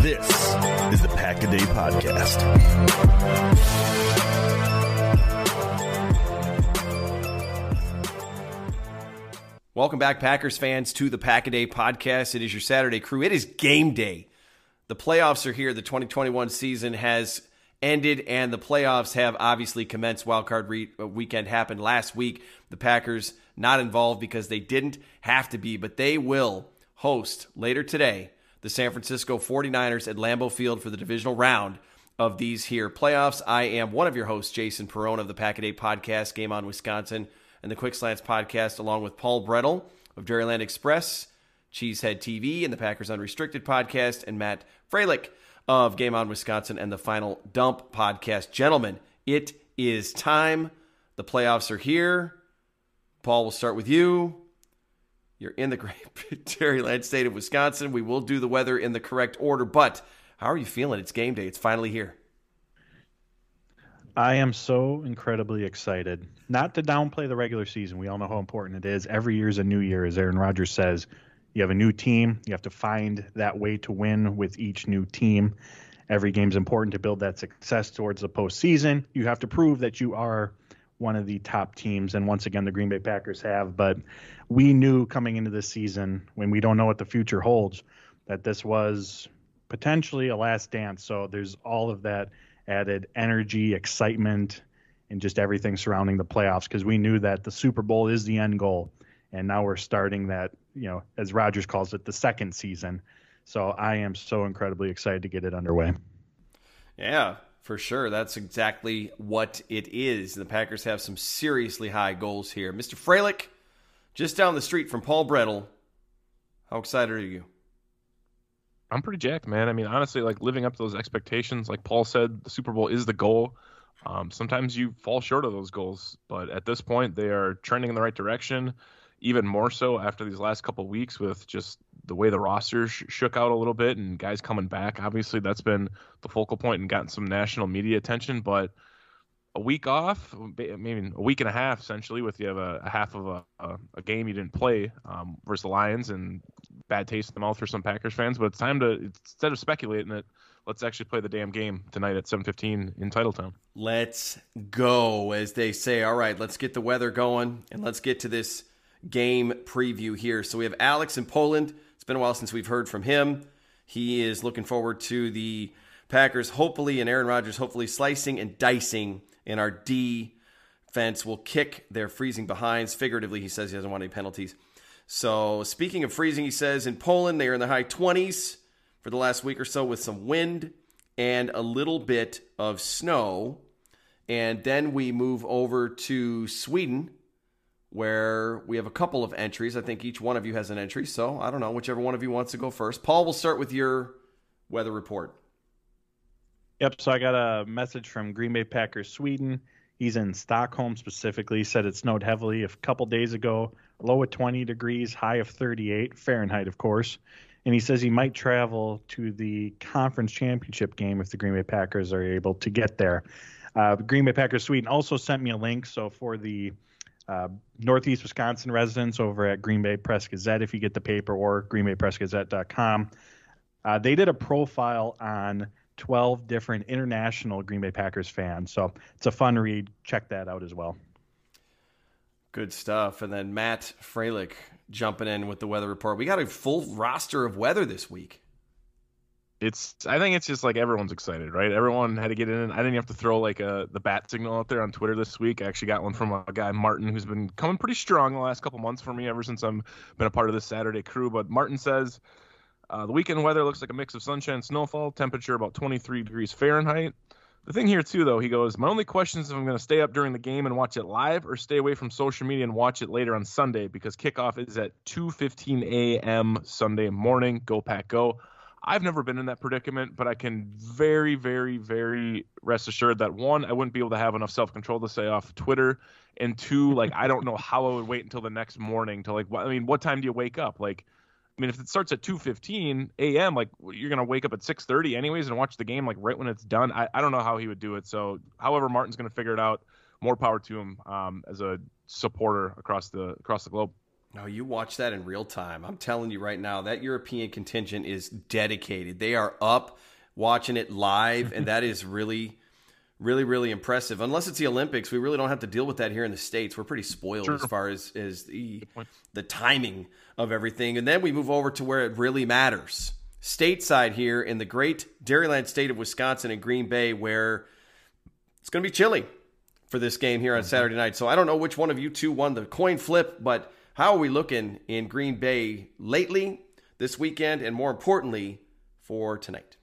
This is the Pack-A-Day Podcast. Welcome back, Packers fans, to the Pack-A-Day Podcast. It is your Saturday crew. It is game day. The playoffs are here. The 2021 season has ended, and the playoffs have obviously commenced. Wild Card Weekend happened last week. The Packers not involved because they didn't have to be, but they will host later today the San Francisco 49ers at Lambeau Field for the divisional round of these here playoffs. I am one of your hosts, Jason Perrone of the Pack-A-Day Podcast, Game on Wisconsin, and the Quick Slants Podcast, along with Paul Brettel of DairyLand Express, Cheesehead TV, and the Packers Unrestricted Podcast, and Matt Fralick of Game on Wisconsin and the Final Dump Podcast. Gentlemen, it is time. The playoffs are here. Paul, we'll start with you. You're in the great DairyLand state of Wisconsin. We will do the weather in the correct order, but how are you feeling? It's game day. It's finally here. I am so incredibly excited. Not to downplay the regular season. We all know how important it is. Every year is a new year, as Aaron Rodgers says. You have a new team. You have to find that way to win with each new team. Every game's important to build that success towards the postseason. You have to prove that you are one of the top teams. And once again, the Green Bay Packers have. But we knew coming into this season, when we don't know what the future holds, that this was potentially a last dance. So there's all of that added energy, excitement, and just everything surrounding the playoffs, because we knew that the Super Bowl is the end goal. And now we're starting that, you know, as Rodgers calls it, the second season. So I am so incredibly excited to get it underway. Yeah, for sure. That's exactly what it is. The Packers have some seriously high goals here. Mr. Fralick, just down the street from Paul Brettel, how excited are you? I'm pretty jacked, man. I mean, honestly, like living up to those expectations, like Paul said, the Super Bowl is the goal. Sometimes you fall short of those goals, but at this point, they are trending in the right direction. Even more so after these last couple of weeks with just the way the roster shook out a little bit and guys coming back. Obviously, that's been the focal point and gotten some national media attention. But a week off, maybe a week and a half, essentially, with you have a half of a game you didn't play versus the Lions, and bad taste in the mouth for some Packers fans. But it's time to, instead of speculating it, let's actually play the damn game tonight at 7:15 in Titletown. Let's go, as they say. All right, let's get the weather going, and let's get to this game preview here. So we have Alex in Poland. It's been a while since we've heard from him. He is looking forward to the Packers, hopefully, and Aaron Rodgers, hopefully, slicing and dicing. And our defense will kick their freezing behinds. Figuratively, he says he doesn't want any penalties. So speaking of freezing, he says in Poland, they are in the high 20s for the last week or so with some wind and a little bit of snow. And then we move over to Sweden, where we have a couple of entries. I think each one of you has an entry, so I don't know, whichever one of you wants to go first. Paul, we'll start with your weather report. Yep, so I got a message from Green Bay Packers, Sweden. He's in Stockholm specifically. He said it snowed heavily a couple days ago, low of 20 degrees, high of 38, Fahrenheit, of course. And he says he might travel to the conference championship game if the Green Bay Packers are able to get there. Green Bay Packers, Sweden also sent me a link, so for the Northeast Wisconsin residents over at Green Bay Press Gazette, if you get the paper, or greenbaypressgazette.com. They did a profile on 12 different international Green Bay Packers fans. So it's a fun read. Check that out as well. Good stuff. And then Matt Fralick jumping in with the weather report. We got a full roster of weather this week. I think it's just like everyone's excited, right? Everyone had to get in. I didn't have to throw like the bat signal out there on Twitter this week. I actually got one from a guy, Martin, who's been coming pretty strong the last couple months for me ever since I've been a part of this Saturday crew. But Martin says, the weekend weather looks like a mix of sunshine and snowfall, temperature about 23 degrees Fahrenheit. The thing here, too, though, he goes, my only question is if I'm going to stay up during the game and watch it live or stay away from social media and watch it later on Sunday, because kickoff is at 2:15 a.m. Sunday morning. Go Pack, go. I've never been in that predicament, but I can very, very, very rest assured that, one, I wouldn't be able to have enough self-control to stay off Twitter, and two, like, I don't know how I would wait until the next morning to, like, I mean, what time do you wake up? Like, I mean, if it starts at 2:15 a.m., like, you're going to wake up at 6:30 anyways and watch the game, like, right when it's done. I don't know how he would do it. So, however, Martin's going to figure it out. More power to him as a supporter across the globe. No, you watch that in real time. I'm telling you right now, that European contingent is dedicated. They are up watching it live, and that is really, really, really impressive. Unless it's the Olympics, we really don't have to deal with that here in the States. We're pretty spoiled as far as the timing of everything. And then we move over to where it really matters. Stateside here in the great Dairyland state of Wisconsin and Green Bay, where it's going to be chilly for this game here on Saturday night. So I don't know which one of you two won the coin flip, but how are we looking in Green Bay lately, this weekend, and more importantly, for tonight?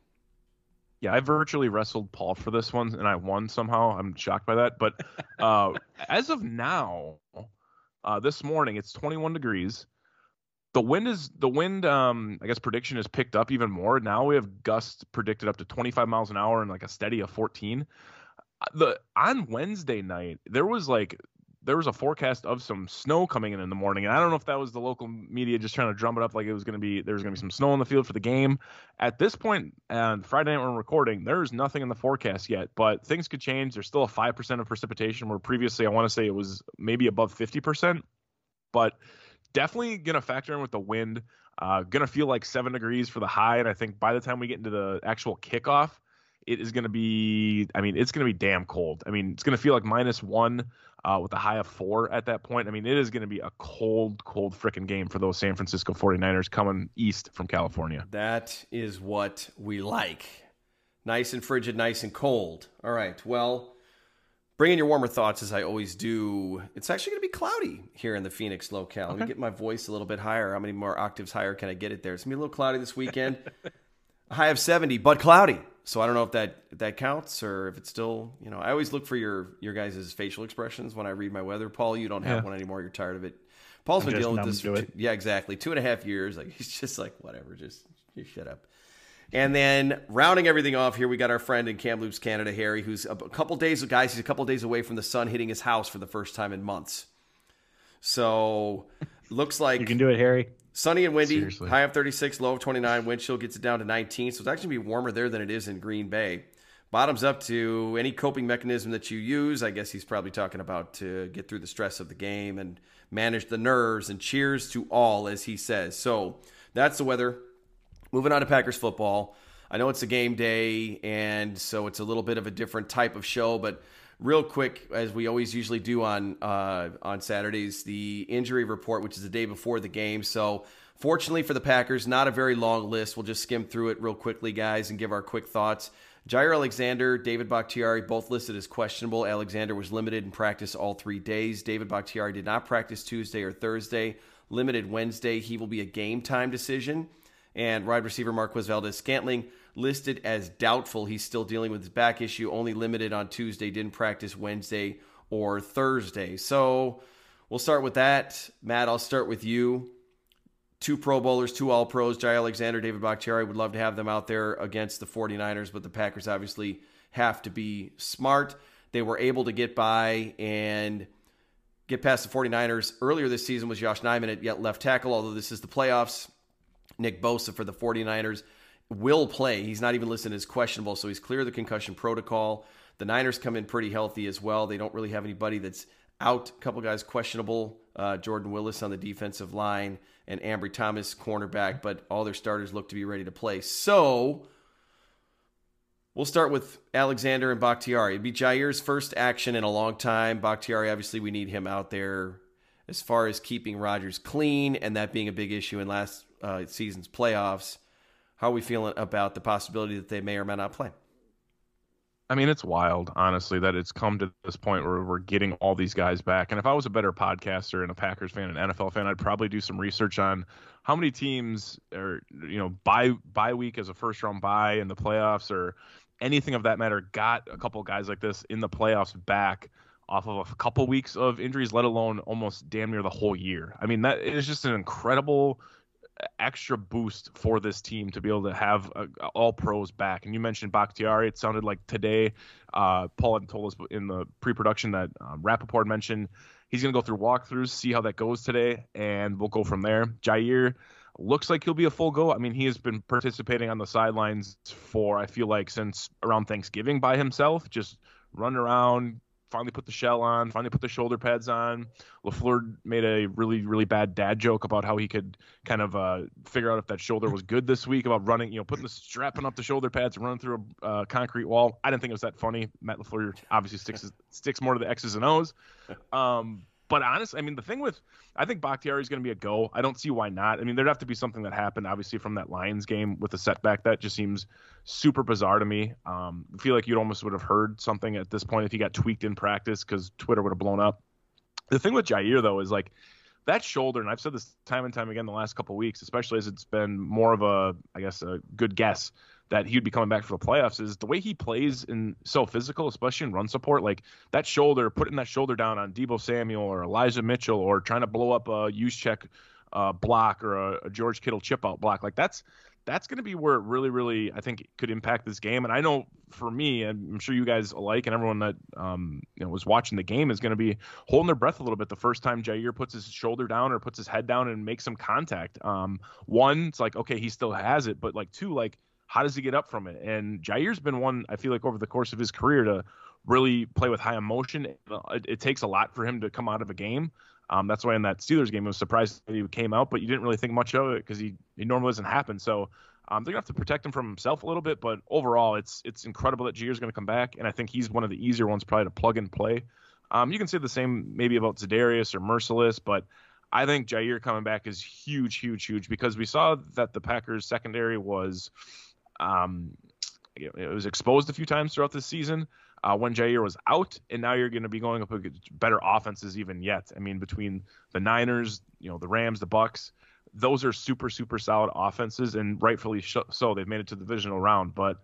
Yeah, I virtually wrestled Paul for this one, and I won somehow. I'm shocked by that. But as of now, this morning, it's 21 degrees. The wind. I guess prediction is picked up even more. Now we have gusts predicted up to 25 miles an hour and like a steady of 14. On Wednesday night, there was a forecast of some snow coming in the morning. And I don't know if that was the local media just trying to drum it up like it was going to be, there was going to be some snow on the field for the game. At this point, Friday night when we're recording, there's nothing in the forecast yet, but things could change. There's still a 5% of precipitation, where previously I want to say it was maybe above 50%, but definitely going to factor in with the wind. Going to feel like 7 degrees for the high. And I think by the time we get into the actual kickoff, it is going to be, I mean, it's going to be damn cold. I mean, it's going to feel like -1 with a high of 4 at that point. I mean, it is going to be a cold, cold frickin' game for those San Francisco 49ers coming east from California. That is what we like. Nice and frigid, nice and cold. All right, well, bring in your warmer thoughts as I always do. It's actually going to be cloudy here in the Phoenix locale. Okay. Let me get my voice a little bit higher. How many more octaves higher can I get it there? It's going to be a little cloudy this weekend. A high of 70, but cloudy. So I don't know if that counts or if it's still, you know, I always look for your guys' facial expressions when I read my weather. Paul, you don't have one anymore. You're tired of it. Paul's been dealing with this. Yeah, exactly. 2.5 years. Like, he's just like, whatever, just you shut up. And then rounding everything off here, we got our friend in Kamloops, Canada, Harry, who's he's a couple days away from the sun hitting his house for the first time in months. So looks like you can do it, Harry. Sunny and windy. Seriously. High of 36, low of 29. Wind chill gets it down to 19. So it's actually going to be warmer there than it is in Green Bay. Bottoms up to any coping mechanism that you use. I guess he's probably talking about to get through the stress of the game and manage the nerves, and cheers to all, as he says. So that's the weather. Moving on to Packers football. I know it's a game day, and so it's a little bit of a different type of show, but real quick, as we always usually do on Saturdays, the injury report, which is the day before the game. So fortunately for the Packers, not a very long list. We'll just skim through it real quickly, guys, and give our quick thoughts. Jaire Alexander, David Bakhtiari, both listed as questionable. Alexander was limited in practice all 3 days. David Bakhtiari did not practice Tuesday or Thursday, limited Wednesday. He will be a game time decision. And wide receiver Marquez Valdes-Scantling listed as doubtful. He's still dealing with his back issue, only limited on Tuesday, didn't practice Wednesday or Thursday. So we'll start with that. Matt, I'll start with you. 2 Pro Bowlers, 2 All-Pros, Jaire Alexander, David Bakhtiari. Would love to have them out there against the 49ers, but the Packers obviously have to be smart. They were able to get by and get past the 49ers earlier this season with Josh Nyman at left tackle, although this is the playoffs. Nick Bosa for the 49ers will play. He's not even listed as questionable, so he's clear of the concussion protocol. The Niners come in pretty healthy as well. They don't really have anybody that's out. A couple guys questionable. Jordan Willis on the defensive line and Ambry Thomas, cornerback, but all their starters look to be ready to play. So we'll start with Alexander and Bakhtiari. It'd be Jaire's first action in a long time. Bakhtiari, obviously, we need him out there as far as keeping Rodgers clean and that being a big issue in last season's playoffs. How are we feeling about the possibility that they may or may not play? I mean, it's wild, honestly, that it's come to this point where we're getting all these guys back. And if I was a better podcaster and a Packers fan and NFL fan, I'd probably do some research on how many teams are, you know, bye week as a first round bye in the playoffs or anything of that matter got a couple of guys like this in the playoffs back off of a couple weeks of injuries, let alone almost damn near the whole year. I mean, that is just an incredible extra boost for this team to be able to have all pros back. And you mentioned Bakhtiari. It sounded like today, Paul had told us in the pre-production that Rappaport mentioned he's going to go through walkthroughs, see how that goes today, and we'll go from there. Jaire looks like he'll be a full go. I mean, he has been participating on the sidelines for, I feel like, since around Thanksgiving by himself, just running around, finally put the shell on, finally put the shoulder pads on. LaFleur made a really, really bad dad joke about how he could kind of figure out if that shoulder was good this week about running, you know, putting the strapping up the shoulder pads and running through a concrete wall. I didn't think it was that funny. Matt LaFleur obviously sticks more to the X's and O's. But honestly, I mean, the thing with – I think Bakhtiari is going to be a go. I don't see why not. I mean, there'd have to be something that happened, obviously, from that Lions game with the setback. That just seems super bizarre to me. I feel like you'd almost would have heard something at this point if he got tweaked in practice because Twitter would have blown up. The thing with Jaire, though, is like that shoulder – and I've said this time and time again the last couple of weeks, especially as it's been more of a, I guess, a good guess – that he would be coming back for the playoffs is the way he plays and so physical, especially in run support, like that shoulder, putting that shoulder down on Deebo Samuel or Elijah Mitchell or trying to blow up a Juszczyk block or a George Kittle chip out block. Like that's going to be where it really, really, I think could impact this game. And I know for me, and I'm sure you guys alike and everyone that you know, was watching the game is going to be holding their breath a little bit the first time Jaire puts his shoulder down or puts his head down and makes some contact. One, it's like, okay, he still has it, but like two, like, how does he get up from it? And Jaire's been one, I feel like, over the course of his career to really play with high emotion. It takes a lot for him to come out of a game. That's why in that Steelers game, it was surprising that he came out, but you didn't really think much of it because it normally doesn't happen. So they're going to have to protect him from himself a little bit. But overall, it's incredible that Jaire's going to come back, and I think he's one of the easier ones probably to plug and play. You can say the same maybe about Zadarius or Mercilus, but I think Jaire coming back is huge, huge, huge because we saw that the Packers' secondary was – it was exposed a few times throughout this season when Jaire was out, and now you're going to be going up against better offenses even yet. I mean, between the Niners, you know, the Rams, the Bucks, those are super, super solid offenses, and rightfully so. They've made it to the divisional round, but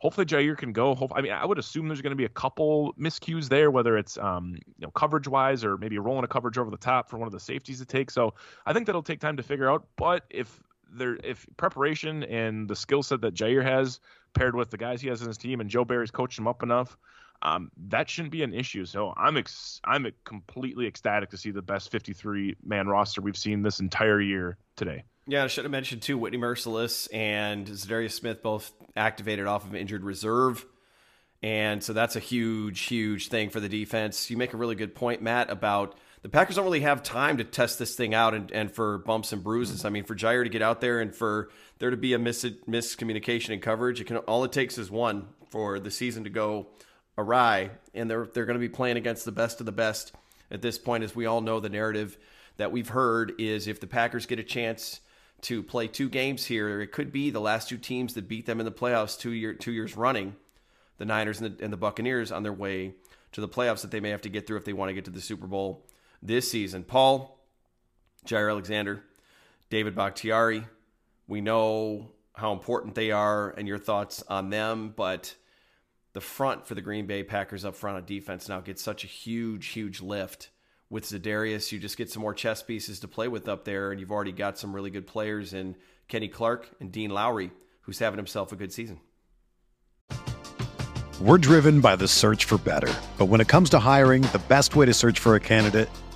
hopefully Jaire can go. I mean, I would assume there's going to be a couple miscues there, whether it's you know, coverage-wise or maybe rolling a coverage over the top for one of the safeties to take. So I think that'll take time to figure out, but if preparation and the skill set that Jaire has paired with the guys he has in his team and Joe Barry's coached him up enough, that shouldn't be an issue. So I'm completely ecstatic to see the best 53-man roster we've seen this entire year today. Yeah, I should have mentioned, too, Whitney Mercilus and Zadarius Smith both activated off of injured reserve. And so that's a huge, huge thing for the defense. You make a really good point, Matt, about the Packers don't really have time to test this thing out and for bumps and bruises. I mean, for Jaire to get out there and for there to be a miscommunication in coverage, all it takes is one for the season to go awry. And they're going to be playing against the best of the best at this point. As we all know, the narrative that we've heard is if the Packers get a chance to play two games here, it could be the last two teams that beat them in the playoffs 2 years running, the Niners and the Buccaneers, on their way to the playoffs that they may have to get through if they want to get to the Super Bowl this season. Paul, Jaire Alexander, David Bakhtiari, we know how important they are and your thoughts on them, but the front for the Green Bay Packers up front on defense now gets such a huge, huge lift. With Zadarius, you just get some more chess pieces to play with up there, and you've already got some really good players in Kenny Clark and Dean Lowry, who's having himself a good season. We're driven by the search for better. But when it comes to hiring, the best way to search for a candidate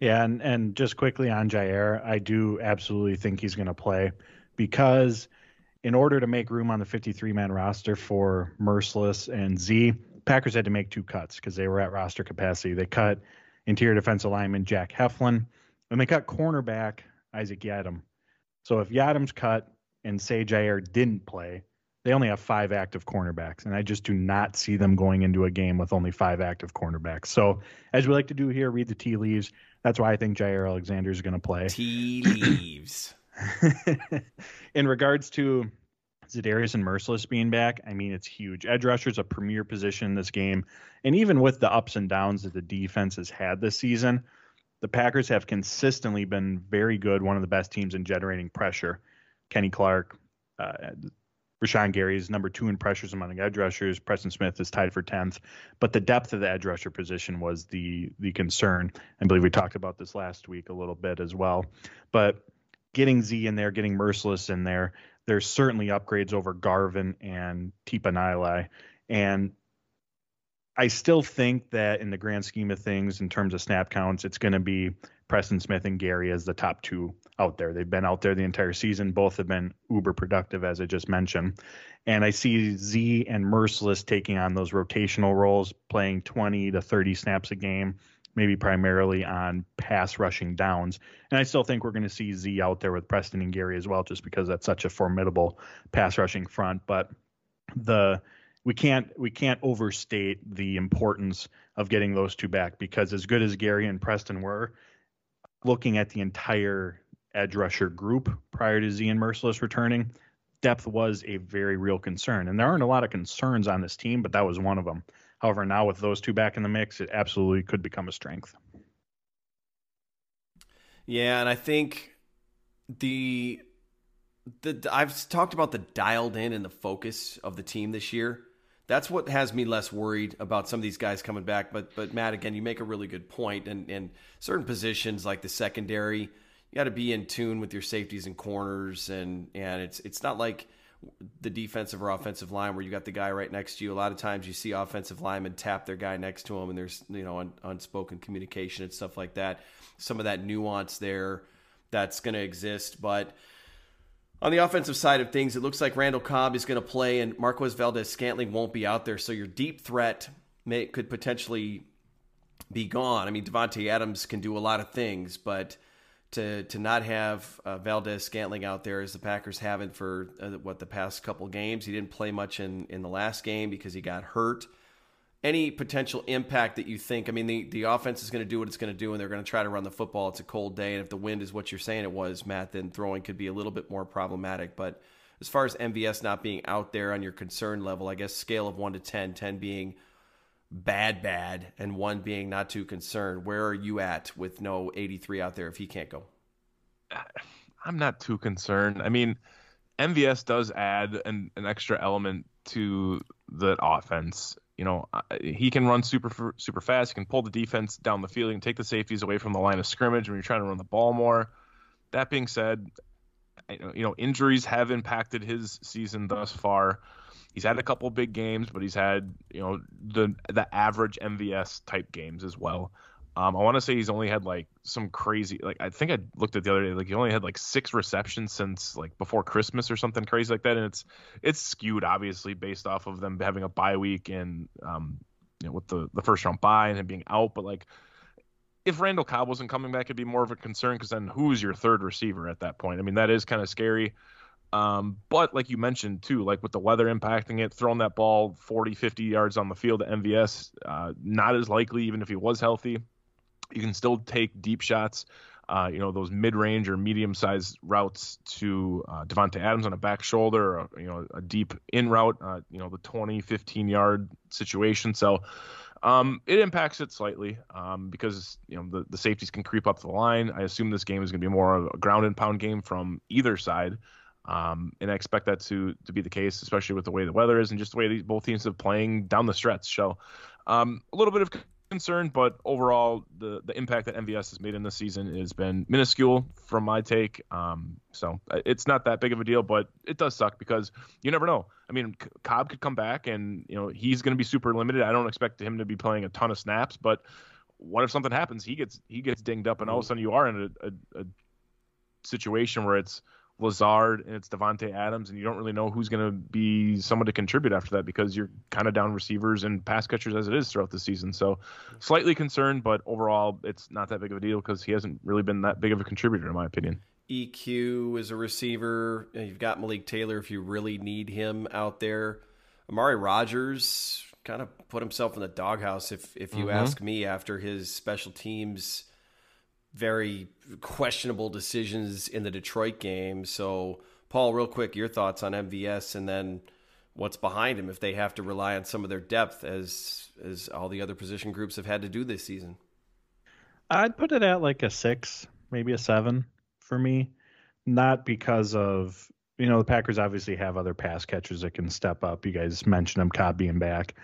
Yeah, and just quickly on Jaire, I do absolutely think he's going to play because in order to make room on the 53-man roster for Mercilus and Z, Packers had to make two cuts because they were at roster capacity. They cut interior defensive lineman Jack Heflin, and they cut cornerback Isaac Yiadom. So if Yiadom's cut and say Jaire didn't play, they only have five active cornerbacks, and I just do not see them going into a game with only five active cornerbacks. So as we like to do here, read the tea leaves. That's why I think Jaire Alexander is going to play. Tea leaves. In regards to Zadarius and Mercilus being back, I mean, it's huge. Edge rusher is a premier position in this game. And even with the ups and downs that the defense has had this season, the Packers have consistently been very good, one of the best teams in generating pressure. Kenny Clark, Rashawn Gary is number 2 in pressures among edge rushers. Preston Smith is tied for 10th. But the depth of the edge rusher position was the concern. I believe we talked about this last week a little bit as well. But getting Z in there, getting Mercilus in there, there's certainly upgrades over Garvin and Tipa Nilai. And I still think that in the grand scheme of things, in terms of snap counts, it's going to be Preston Smith and Gary as the top two out there. They've been out there the entire season. Both have been uber productive, as I just mentioned. And I see Z and Mercilus taking on those rotational roles, playing 20 to 30 snaps a game, maybe primarily on pass rushing downs. And I still think we're going to see Z out there with Preston and Gary as well, just because that's such a formidable pass rushing front. But We can't overstate the importance of getting those two back, because as good as Gary and Preston were, looking at the entire edge rusher group prior to Z and Mercilus returning, depth was a very real concern. And there aren't a lot of concerns on this team, but that was one of them. However, now with those two back in the mix, it absolutely could become a strength. Yeah, and I think I've talked about the dialed in and the focus of the team this year. That's what has me less worried about some of these guys coming back. But Matt, again, you make a really good point. And certain positions like the secondary, you got to be in tune with your safeties and corners. And it's not like the defensive or offensive line where you got the guy right next to you. A lot of times you see offensive linemen tap their guy next to him, and there's unspoken communication and stuff like that. Some of that nuance there that's going to exist, but on the offensive side of things, it looks like Randall Cobb is going to play and Marquez Valdes-Scantling won't be out there. So your deep threat could potentially be gone. I mean, Devontae Adams can do a lot of things, but to not have Valdes-Scantling out there as the Packers haven't for, the past couple games. He didn't play much in the last game because he got hurt. any potential impact that you think? I mean, the offense is going to do what it's going to do, and they're going to try to run the football. It's a cold day, and if the wind is what you're saying it was, Matt, then throwing could be a little bit more problematic. But as far as MVS not being out there on your concern level, I guess scale of 1 to 10, 10 being bad, and 1 being not too concerned, where are you at with no 83 out there if he can't go? I'm not too concerned. I mean, MVS does add an extra element to the offense. You know, he can run super fast. He can pull the defense down the field. He can take the safeties away from the line of scrimmage when you're trying to run the ball more. That being said, you know, injuries have impacted his season thus far. He's had a couple big games, but he's had, you know, the average MVS type games as well. I want to say he's only had like some crazy, like I think I looked at the other day, like he only had like 6 receptions since like before Christmas or something crazy like that. And it's skewed obviously based off of them having a bye week and you know, with the first round bye and him being out. But like if Randall Cobb wasn't coming back, it'd be more of a concern because then who's your third receiver at that point? I mean, that is kind of scary. But like you mentioned too, like with the weather impacting it, throwing that ball 40, 50 yards on the field to MVS, not as likely even if he was healthy. You can still take deep shots, you know, those mid-range or medium-sized routes to Devontae Adams on a back shoulder, or, you know, a deep in route, you know, the 20, 15-yard situation. So it impacts it slightly because, you know, the safeties can creep up the line. I assume this game is going to be more of a ground-and-pound game from either side, and I expect that to be the case, especially with the way the weather is and just the way both teams are playing down the stretch. So a little bit of concern, but overall the impact that MVS has made in this season has been minuscule from my take. So it's not that big of a deal, but it does suck because you never know. I mean, Cobb could come back and, you know, he's going to be super limited. I don't expect him to be playing a ton of snaps, but what if something happens? He gets dinged up and all of a sudden you are in a situation where it's Lazard and it's Devontae Adams and you don't really know who's going to be someone to contribute after that because you're kind of down receivers and pass catchers as it is throughout the season. So slightly concerned, but overall it's not that big of a deal because he hasn't really been that big of a contributor in my opinion. EQ is a receiver. You've got Malik Taylor if you really need him out there. Amari Rodgers kind of put himself in the doghouse if you ask me after his special teams very questionable decisions in the Detroit game. So, Paul, real quick, your thoughts on MVS and then what's behind him if they have to rely on some of their depth as all the other position groups have had to do this season. I'd put it at like a 6, maybe a 7 for me. Not because of, you know, the Packers obviously have other pass catchers that can step up. You guys mentioned him, Cobb being back.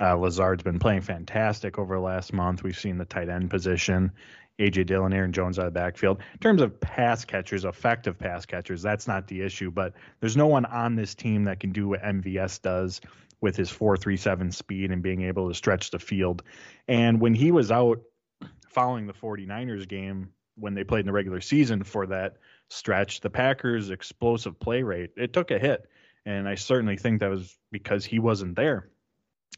Lazard's been playing fantastic over the last month. We've seen the tight end position. A.J. Dillon, Aaron Jones out of the backfield. In terms of pass catchers, effective pass catchers, that's not the issue. But there's no one on this team that can do what MVS does with his 4.37 speed and being able to stretch the field. And when he was out following the 49ers game, when they played in the regular season for that stretch, the Packers' explosive play rate, it took a hit. And I certainly think that was because he wasn't there.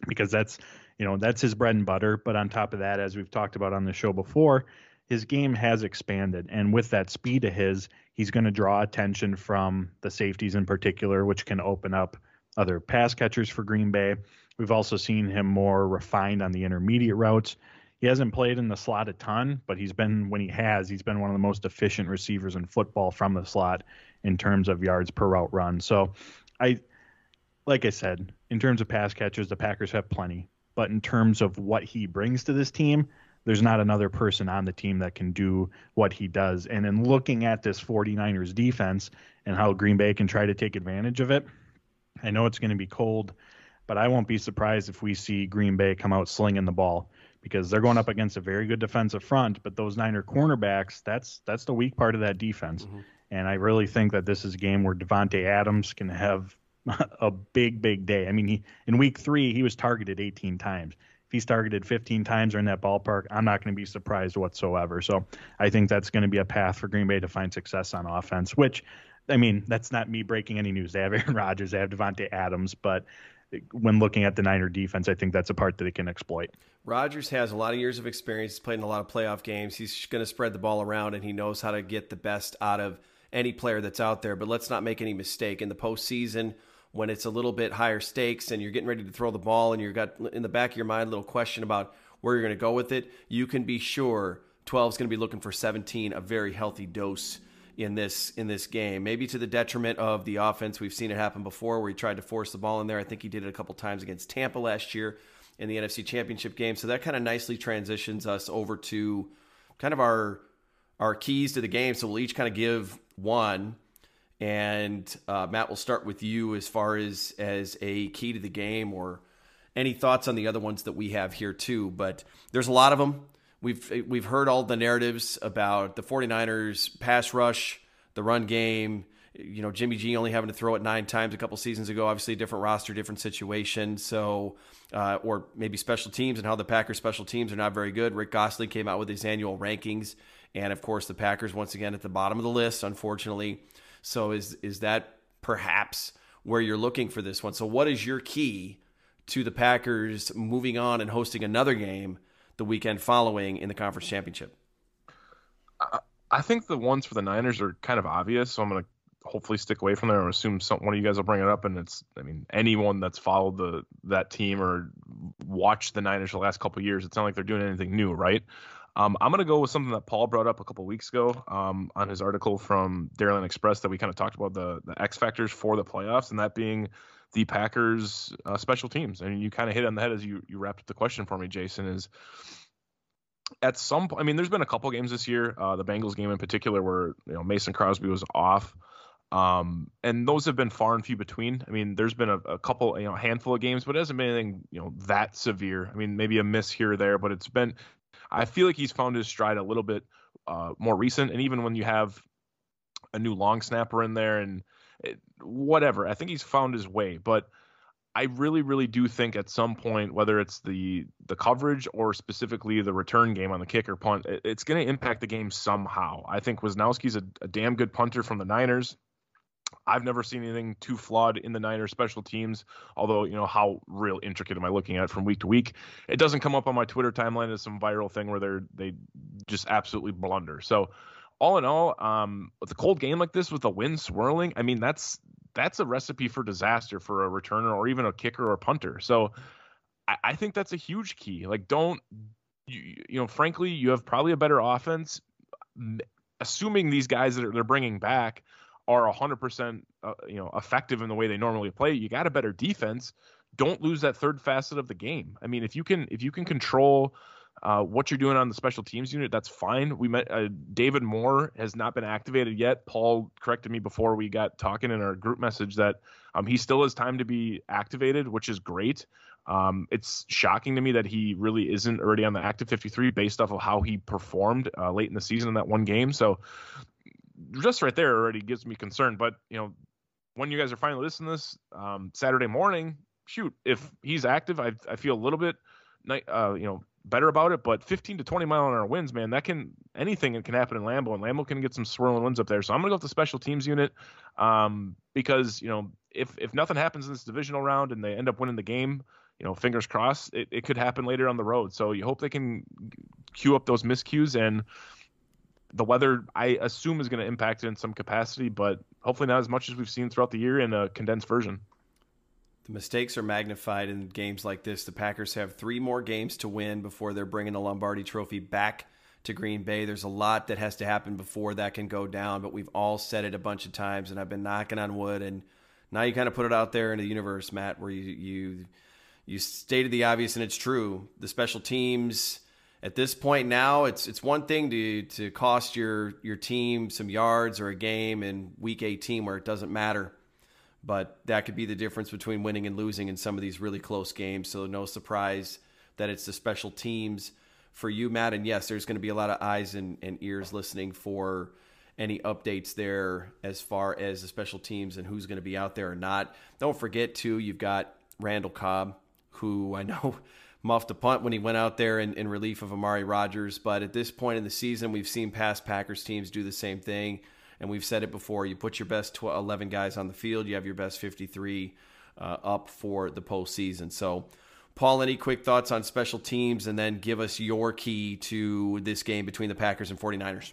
Because that's, you know, that's his bread and butter. But on top of that, as we've talked about on the show before, his game has expanded, and with that speed of his, he's going to draw attention from the safeties in particular, which can open up other pass catchers for Green Bay. We've also seen him more refined on the intermediate routes. He hasn't played in the slot a ton, but he's been, when he has, he's been one of the most efficient receivers in football from the slot in terms of yards per route run. So, like I said, in terms of pass catchers, the Packers have plenty. But in terms of what he brings to this team, there's not another person on the team that can do what he does. And in looking at this 49ers defense and how Green Bay can try to take advantage of it, I know it's going to be cold, but I won't be surprised if we see Green Bay come out slinging the ball because they're going up against a very good defensive front. But those Niner cornerbacks, that's the weak part of that defense. Mm-hmm. And I really think that this is a game where Devontae Adams can have a big day. I mean, in week 3, he was targeted 18 times. If he's targeted 15 times or in that ballpark, I'm not going to be surprised whatsoever. So I think that's going to be a path for Green Bay to find success on offense, which, I mean, that's not me breaking any news. They have Aaron Rodgers, they have Devontae Adams, but when looking at the Niner defense, I think that's a part that it can exploit. Rodgers has a lot of years of experience. He's played in a lot of playoff games. He's going to spread the ball around, and he knows how to get the best out of any player that's out there. But let's not make any mistake. In the postseason, when it's a little bit higher stakes and you're getting ready to throw the ball and you've got in the back of your mind a little question about where you're going to go with it, you can be sure 12 is going to be looking for 17, a very healthy dose in this game, maybe to the detriment of the offense. We've seen it happen before where he tried to force the ball in there. I think he did it a couple times against Tampa last year in the NFC Championship game. So that kind of nicely transitions us over to kind of our keys to the game. So we'll each kind of give one. And Matt, we'll start with you as far as a key to the game or any thoughts on the other ones that we have here too. But there's a lot of them. We've heard all the narratives about the 49ers pass rush, the run game, you know, Jimmy G only having to throw it 9 times a couple seasons ago, obviously a different roster, different situation. So, or maybe special teams and how the Packers special teams are not very good. Rick Gosling came out with his annual rankings. And of course the Packers once again at the bottom of the list, unfortunately. So is that perhaps where you're looking for this one? So what is your key to the Packers moving on and hosting another game the weekend following in the conference championship? I think the ones for the Niners are kind of obvious, so I'm going to hopefully stick away from there and assume one of you guys will bring it up. And it's, I mean, anyone that's followed that team or watched the Niners the last couple of years, it's not like they're doing anything new, right? I'm going to go with something that Paul brought up a couple of weeks ago on his article from DairyLand Express that we kind of talked about the X factors for the playoffs, and that being the Packers special teams. And you kind of hit on the head as you wrapped up the question for me, Jason, is at some point, I mean, there's been a couple games this year, the Bengals game in particular, where, you know, Mason Crosby was off. And those have been far and few between. I mean, there's been a couple, you know, handful of games, but it hasn't been anything, you know, that severe. I mean, maybe a miss here or there, but it's been, I feel like he's found his stride a little bit more recent. And even when you have a new long snapper in there and whatever, I think he's found his way. But I really, really do think at some point, whether it's the coverage or specifically the return game on the kick or punt, it's going to impact the game somehow. I think Wisnowski's a damn good punter from the Niners. I've never seen anything too flawed in the Niners special teams, although, you know, how real intricate am I looking at it from week to week? It doesn't come up on my Twitter timeline as some viral thing where they just absolutely blunder. So all in all, with a cold game like this, with the wind swirling, I mean, that's a recipe for disaster for a returner or even a kicker or a punter. So I think that's a huge key. Like, you know, frankly, you have probably a better offense, assuming these guys that they're bringing back are 100%, you know, effective in the way they normally play. You got a better defense. Don't lose that third facet of the game. I mean, if you can control what you're doing on the special teams unit, that's fine. We met David Moore has not been activated yet. Paul corrected me before we got talking in our group message that he still has time to be activated, which is great. It's shocking to me that he really isn't already on the active 53 based off of how he performed late in the season in that one game. So just right there already gives me concern. But, you know, when you guys are finally listening to this Saturday morning, shoot, if he's active, I feel a little bit, you know, better about it. But 15 to 20 mile an hour winds, man, anything can happen in Lambeau, and Lambeau can get some swirling winds up there. So I'm going to go with the special teams unit because, you know, if nothing happens in this divisional round and they end up winning the game, you know, fingers crossed, it could happen later on the road. So you hope they can cue up those miscues, and the weather, I assume, is going to impact it in some capacity, but hopefully not as much as we've seen throughout the year in a condensed version. The mistakes are magnified in games like this. The Packers have 3 more games to win before they're bringing the Lombardi Trophy back to Green Bay. There's a lot that has to happen before that can go down, but we've all said it a bunch of times, and I've been knocking on wood, and now you kind of put it out there into the universe, Matt, where you stated the obvious, and it's true. The special teams... At this point now, it's one thing to cost your team some yards or a game in Week 18 where it doesn't matter, but that could be the difference between winning and losing in some of these really close games. So no surprise that it's the special teams for you, Matt. And yes, there's going to be a lot of eyes and ears listening for any updates there as far as the special teams and who's going to be out there or not. Don't forget, too, you've got Randall Cobb, who I know... muffed a punt when he went out there in relief of Amari Rodgers. But at this point in the season, we've seen past Packers teams do the same thing. And we've said it before, you put your best 11 guys on the field, you have your best 53 up for the postseason. So, Paul, any quick thoughts on special teams, and then give us your key to this game between the Packers and 49ers?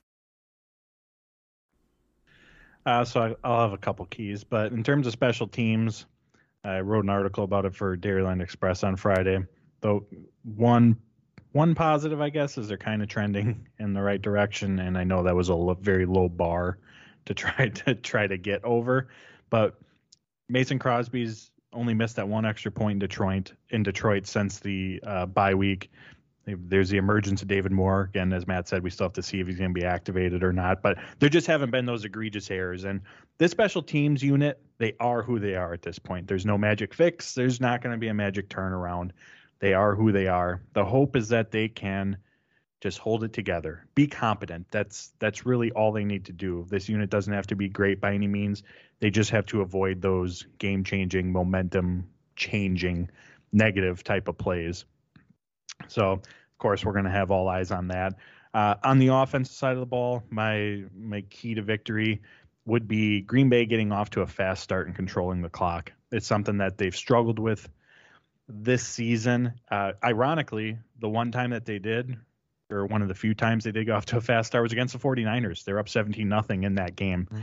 So I'll have a couple keys, but in terms of special teams, I wrote an article about it for DairyLand Express on Friday. Though one positive, I guess, is they're kind of trending in the right direction, and I know that was a very low bar to try to get over. But Mason Crosby's only missed that one extra point in Detroit since the bye week. There's the emergence of David Moore. Again, as Matt said, we still have to see if he's going to be activated or not. But there just haven't been those egregious errors. And this special teams unit, they are who they are at this point. There's no magic fix. There's not going to be a magic turnaround. They are who they are. The hope is that they can just hold it together, be competent. That's really all they need to do. This unit doesn't have to be great by any means. They just have to avoid those game-changing, momentum-changing, negative type of plays. So, of course, we're going to have all eyes on that. On the offensive side of the ball, my key to victory would be Green Bay getting off to a fast start and controlling the clock. It's something that they've struggled with this season. Ironically, the one time that they did, or one of the few times they did go off to a fast start, was against the 49ers. They're up 17-0 in that game. Mm-hmm.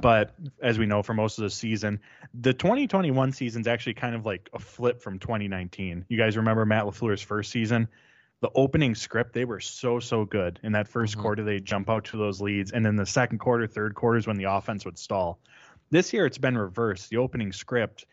But as we know, for most of the season, the 2021 season's actually kind of like a flip from 2019. You guys remember Matt LaFleur's first season? The opening script, they were so good. In that first quarter, they jump out to those leads. And then the second quarter, third quarter is when the offense would stall. This year, it's been reversed. The opening script,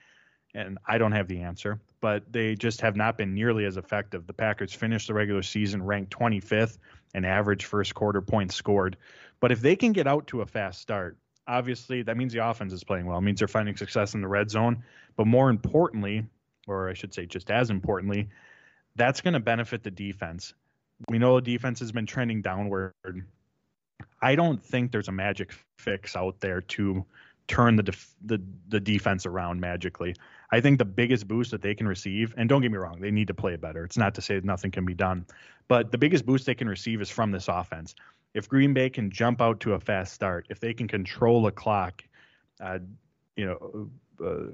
and I don't have the answer, but they just have not been nearly as effective. The Packers finished the regular season ranked 25th in average first quarter points scored. But if they can get out to a fast start, obviously, that means the offense is playing well. It means they're finding success in the red zone. But more importantly, or I should say just as importantly, that's going to benefit the defense. We know the defense has been trending downward. I don't think there's a magic fix out there to turn the defense around magically. I think the biggest boost that they can receive, and don't get me wrong, they need to play better. It's not to say that nothing can be done. But the biggest boost they can receive is from this offense. If Green Bay can jump out to a fast start, if they can control a clock,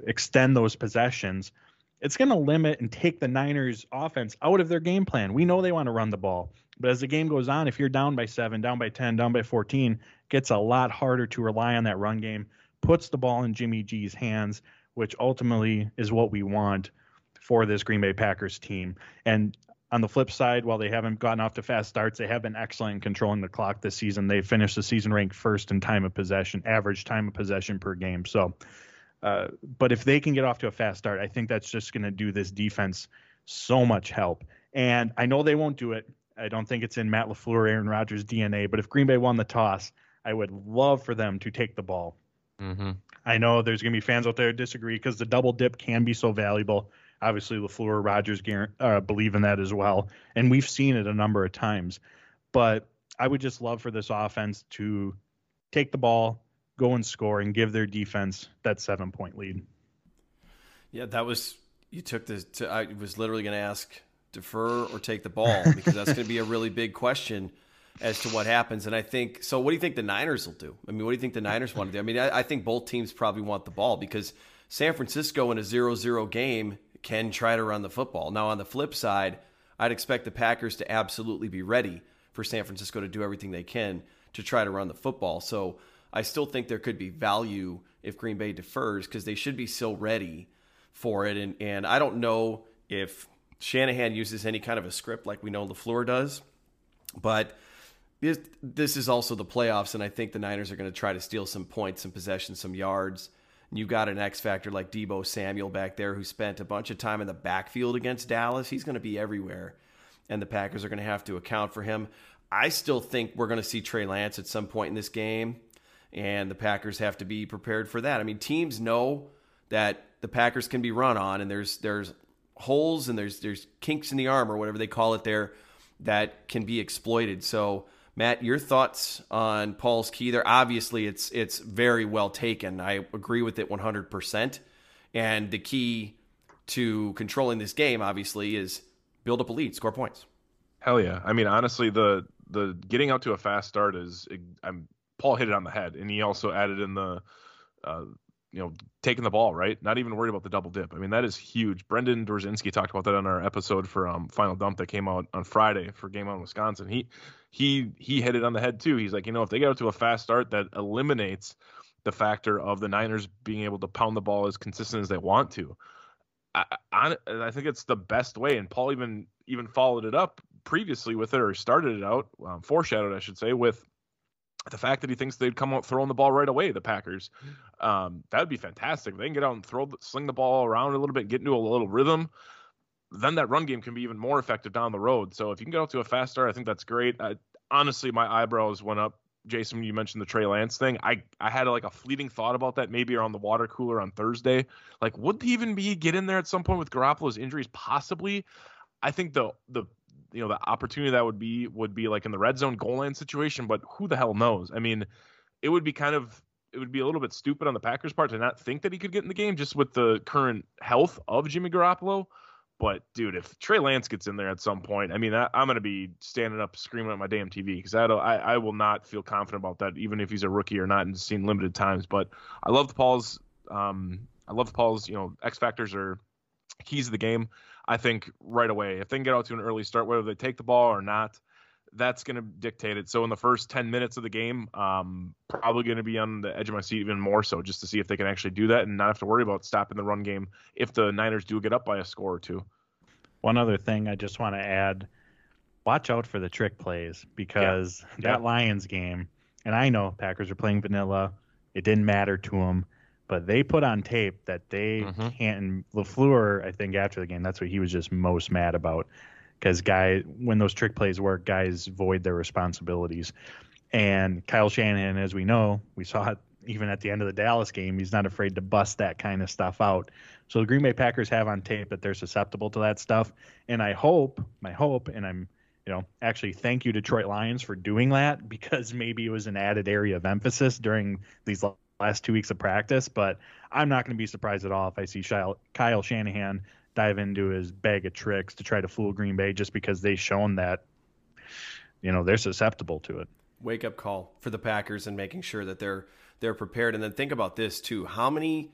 extend those possessions, it's going to limit and take the Niners offense out of their game plan. We know they want to run the ball, but as the game goes on, if you're down by 7, down by 10, down by 14, it gets a lot harder to rely on that run game, puts the ball in Jimmy G's hands, which ultimately is what we want for this Green Bay Packers team. And on the flip side, while they haven't gotten off to fast starts, they have been excellent in controlling the clock this season. They finished the season ranked first in time of possession, average time of possession per game. So, but if they can get off to a fast start, I think that's just going to do this defense so much help. And I know they won't do it. I don't think it's in Matt LaFleur, Aaron Rodgers' DNA. But if Green Bay won the toss, I would love for them to take the ball. Mm-hmm. I know there's going to be fans out there who disagree because the double dip can be so valuable. Obviously, LaFleur, Rodgers believe in that as well, and we've seen it a number of times. But I would just love for this offense to take the ball, go and score, and give their defense that 7-point lead. Yeah, that was – you took the – I was literally going to ask defer or take the ball because that's going to be a really big question as to what happens. And I think – so what do you think the Niners will do? I mean, what do you think the Niners want to do? I mean, I think both teams probably want the ball because San Francisco in a 0-0 game – can try to run the football. Now, on the flip side, I'd expect the Packers to absolutely be ready for San Francisco to do everything they can to try to run the football. So I still think there could be value if Green Bay defers because they should be so ready for it. And I don't know if Shanahan uses any kind of a script like we know LaFleur does, but This is also the playoffs, and I think the Niners are going to try to steal some points, some possessions, some yards. And you've got an X factor like Deebo Samuel back there who spent a bunch of time in the backfield against Dallas. He's going to be everywhere, and the Packers are going to have to account for him. I still think we're going to see Trey Lance at some point in this game, and the Packers have to be prepared for that. I mean, teams know that the Packers can be run on, and there's holes and there's kinks in the armor, whatever they call it there, that can be exploited. So, Matt, your thoughts on Paul's key there? Obviously, it's very well taken. I agree with it 100%. And the key to controlling this game, obviously, is build up a lead, score points. Hell yeah. I mean, honestly, the getting out to a fast start Paul hit it on the head, and he also added in the taking the ball, right? Not even worried about the double dip. I mean, that is huge. Brendan Dorzinski talked about that on our episode for Final Dump that came out on Friday for Game on Wisconsin. He hit it on the head too. He's like, if they get out to a fast start, that eliminates the factor of the Niners being able to pound the ball as consistent as they want to. I think it's the best way. And Paul even followed it up previously with it, or started it out, foreshadowed, I should say, with the fact that he thinks they'd come out throwing the ball right away, the Packers. That would be fantastic. If they can get out and sling the ball around a little bit, get into a little rhythm, then that run game can be even more effective down the road. So if you can get out to a fast start, I think that's great. Honestly, my eyebrows went up. Jason, you mentioned the Trey Lance thing. I had a fleeting thought about that, maybe around the water cooler on Thursday. Like, would he even get in there at some point with Garoppolo's injuries? Possibly. I think the opportunity that would be like in the red zone goal line situation, but who the hell knows? I mean, it would be a little bit stupid on the Packers' part to not think that he could get in the game just with the current health of Jimmy Garoppolo. But dude, if Trey Lance gets in there at some point, I mean, I'm going to be standing up screaming at my damn TV, because I will not feel confident about that, even if he's a rookie or not and seen limited times. But I loved Paul's X factors or keys of the game. I think right away, if they can get out to an early start, whether they take the ball or not, that's going to dictate it. So in the first 10 minutes of the game, probably going to be on the edge of my seat even more so, just to see if they can actually do that and not have to worry about stopping the run game if the Niners do get up by a score or two. One other thing I just want to add, watch out for the trick plays, because that Lions game, and I know Packers are playing vanilla, it didn't matter to them, but they put on tape that they can't. And LaFleur, I think after the game, that's what he was just most mad about, because when those trick plays work, guys void their responsibilities. And Kyle Shanahan, as we know, we saw it even at the end of the Dallas game, he's not afraid to bust that kind of stuff out. So the Green Bay Packers have on tape that they're susceptible to that stuff. And actually thank you, Detroit Lions, for doing that, because maybe it was an added area of emphasis during these last 2 weeks of practice. But I'm not going to be surprised at all if I see Kyle Shanahan dive into his bag of tricks to try to fool Green Bay, just because they've shown that, they're susceptible to it. Wake up call for the Packers and making sure that they're prepared. And then think about this too. How many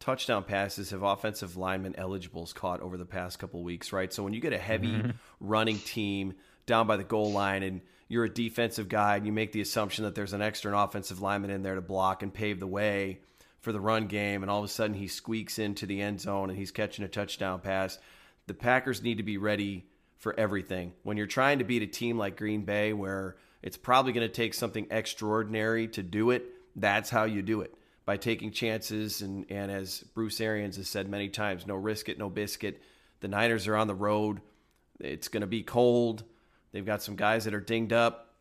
touchdown passes have offensive linemen eligibles caught over the past couple of weeks, right? So when you get a heavy running team down by the goal line, and you're a defensive guy, and you make the assumption that there's an extra offensive lineman in there to block and pave the way for the run game, and all of a sudden he squeaks into the end zone and he's catching a touchdown pass. The Packers need to be ready for everything. When you're trying to beat a team like Green Bay, where it's probably going to take something extraordinary to do it, that's how you do it, by taking chances. And as Bruce Arians has said many times, no risk it, no biscuit. The Niners are on the road. It's going to be cold. They've got some guys that are dinged up.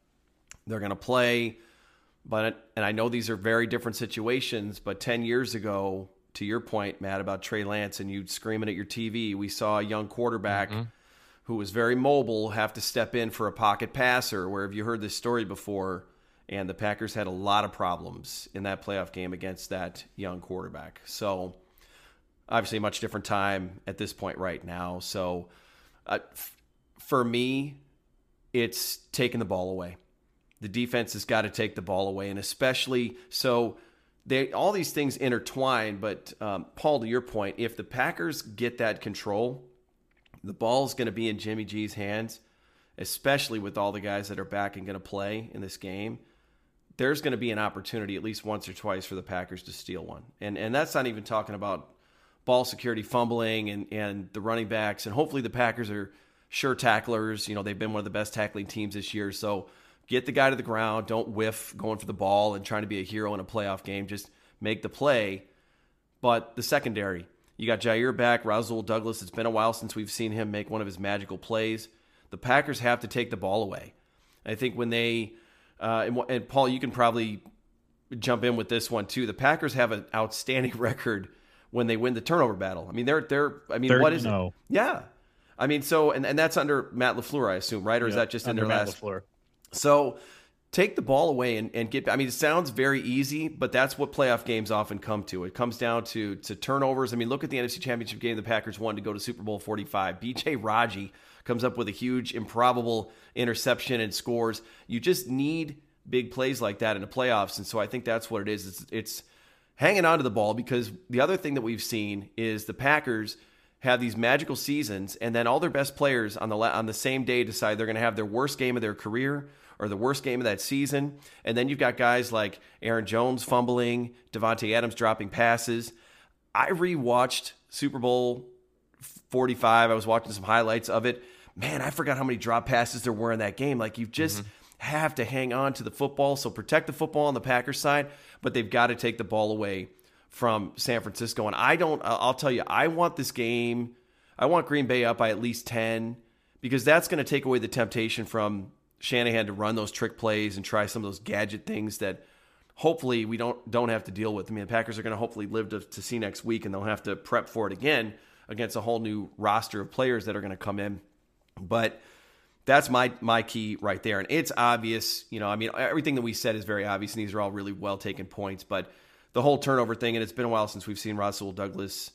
They're going to play. And I know these are very different situations, but 10 years ago, to your point, Matt, about Trey Lance and you screaming at your TV, we saw a young quarterback who was very mobile have to step in for a pocket passer. Where have you heard this story before? And the Packers had a lot of problems in that playoff game against that young quarterback. So obviously much different time at this point right now. So for me, it's taking the ball away. The defense has got to take the ball away, and especially so all these things intertwine. But Paul, to your point, if the Packers get that control, the ball's going to be in Jimmy G's hands, especially with all the guys that are back and going to play in this game. There's going to be an opportunity at least once or twice for the Packers to steal one. And that's not even talking about ball security, fumbling, and the running backs. And hopefully the Packers are sure tacklers. They've been one of the best tackling teams this year. So get the guy to the ground. Don't whiff going for the ball and trying to be a hero in a playoff game. Just make the play. But the secondary, you got Jaire back, Rasul Douglas. It's been a while since we've seen him make one of his magical plays. The Packers have to take the ball away. I think when they, and Paul, you can probably jump in with this one too. The Packers have an outstanding record when they win the turnover battle. I mean, they're what is it? Yeah. I mean, so, and that's under Matt LaFleur, I assume, right? Or is that just under Matt LaFleur? So take the ball away and get, I mean, it sounds very easy, but that's what playoff games often come to. It comes down to turnovers. I mean, look at the NFC Championship game. The Packers won to go to Super Bowl 45. B.J. Raji comes up with a huge improbable interception and scores. You just need big plays like that in the playoffs. And so I think that's what it is. It's hanging on to the ball, because the other thing that we've seen is the Packers have these magical seasons, and then all their best players on the same day decide they're going to have their worst game of their career or the worst game of that season. And then you've got guys like Aaron Jones fumbling, Devontae Adams dropping passes. I rewatched Super Bowl 45. I was watching some highlights of it. Man, I forgot how many drop passes there were in that game. Like, you just have to hang on to the football. So protect the football on the Packers side, but they've got to take the ball away from San Francisco. And I'll tell you, I want this game. I want Green Bay up by at least 10, because that's going to take away the temptation from Shanahan to run those trick plays and try some of those gadget things that hopefully we don't have to deal with. I mean, the Packers are going to hopefully live to see next week, and they'll have to prep for it again against a whole new roster of players that are going to come in. But that's my key right there. And it's obvious, you know, I mean, everything that we said is very obvious, and these are all really well-taken points. But the whole turnover thing, and it's been a while since we've seen Rasul Douglas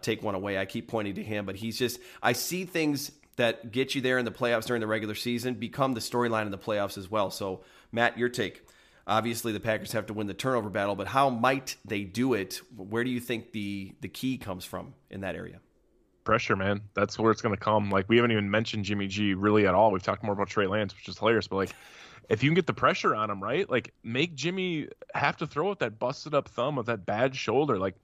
take one away. I keep pointing to him, but he's just, I see things that get you there in the playoffs during the regular season become the storyline in the playoffs as well. So, Matt, your take. Obviously, the Packers have to win the turnover battle, but how might they do it? Where do you think the key comes from in that area? Pressure, man. That's where it's going to come. Like, we haven't even mentioned Jimmy G really at all. We've talked more about Trey Lance, which is hilarious, but like, if you can get the pressure on him, right? Like, make Jimmy have to throw at that busted up thumb of that bad shoulder. Like,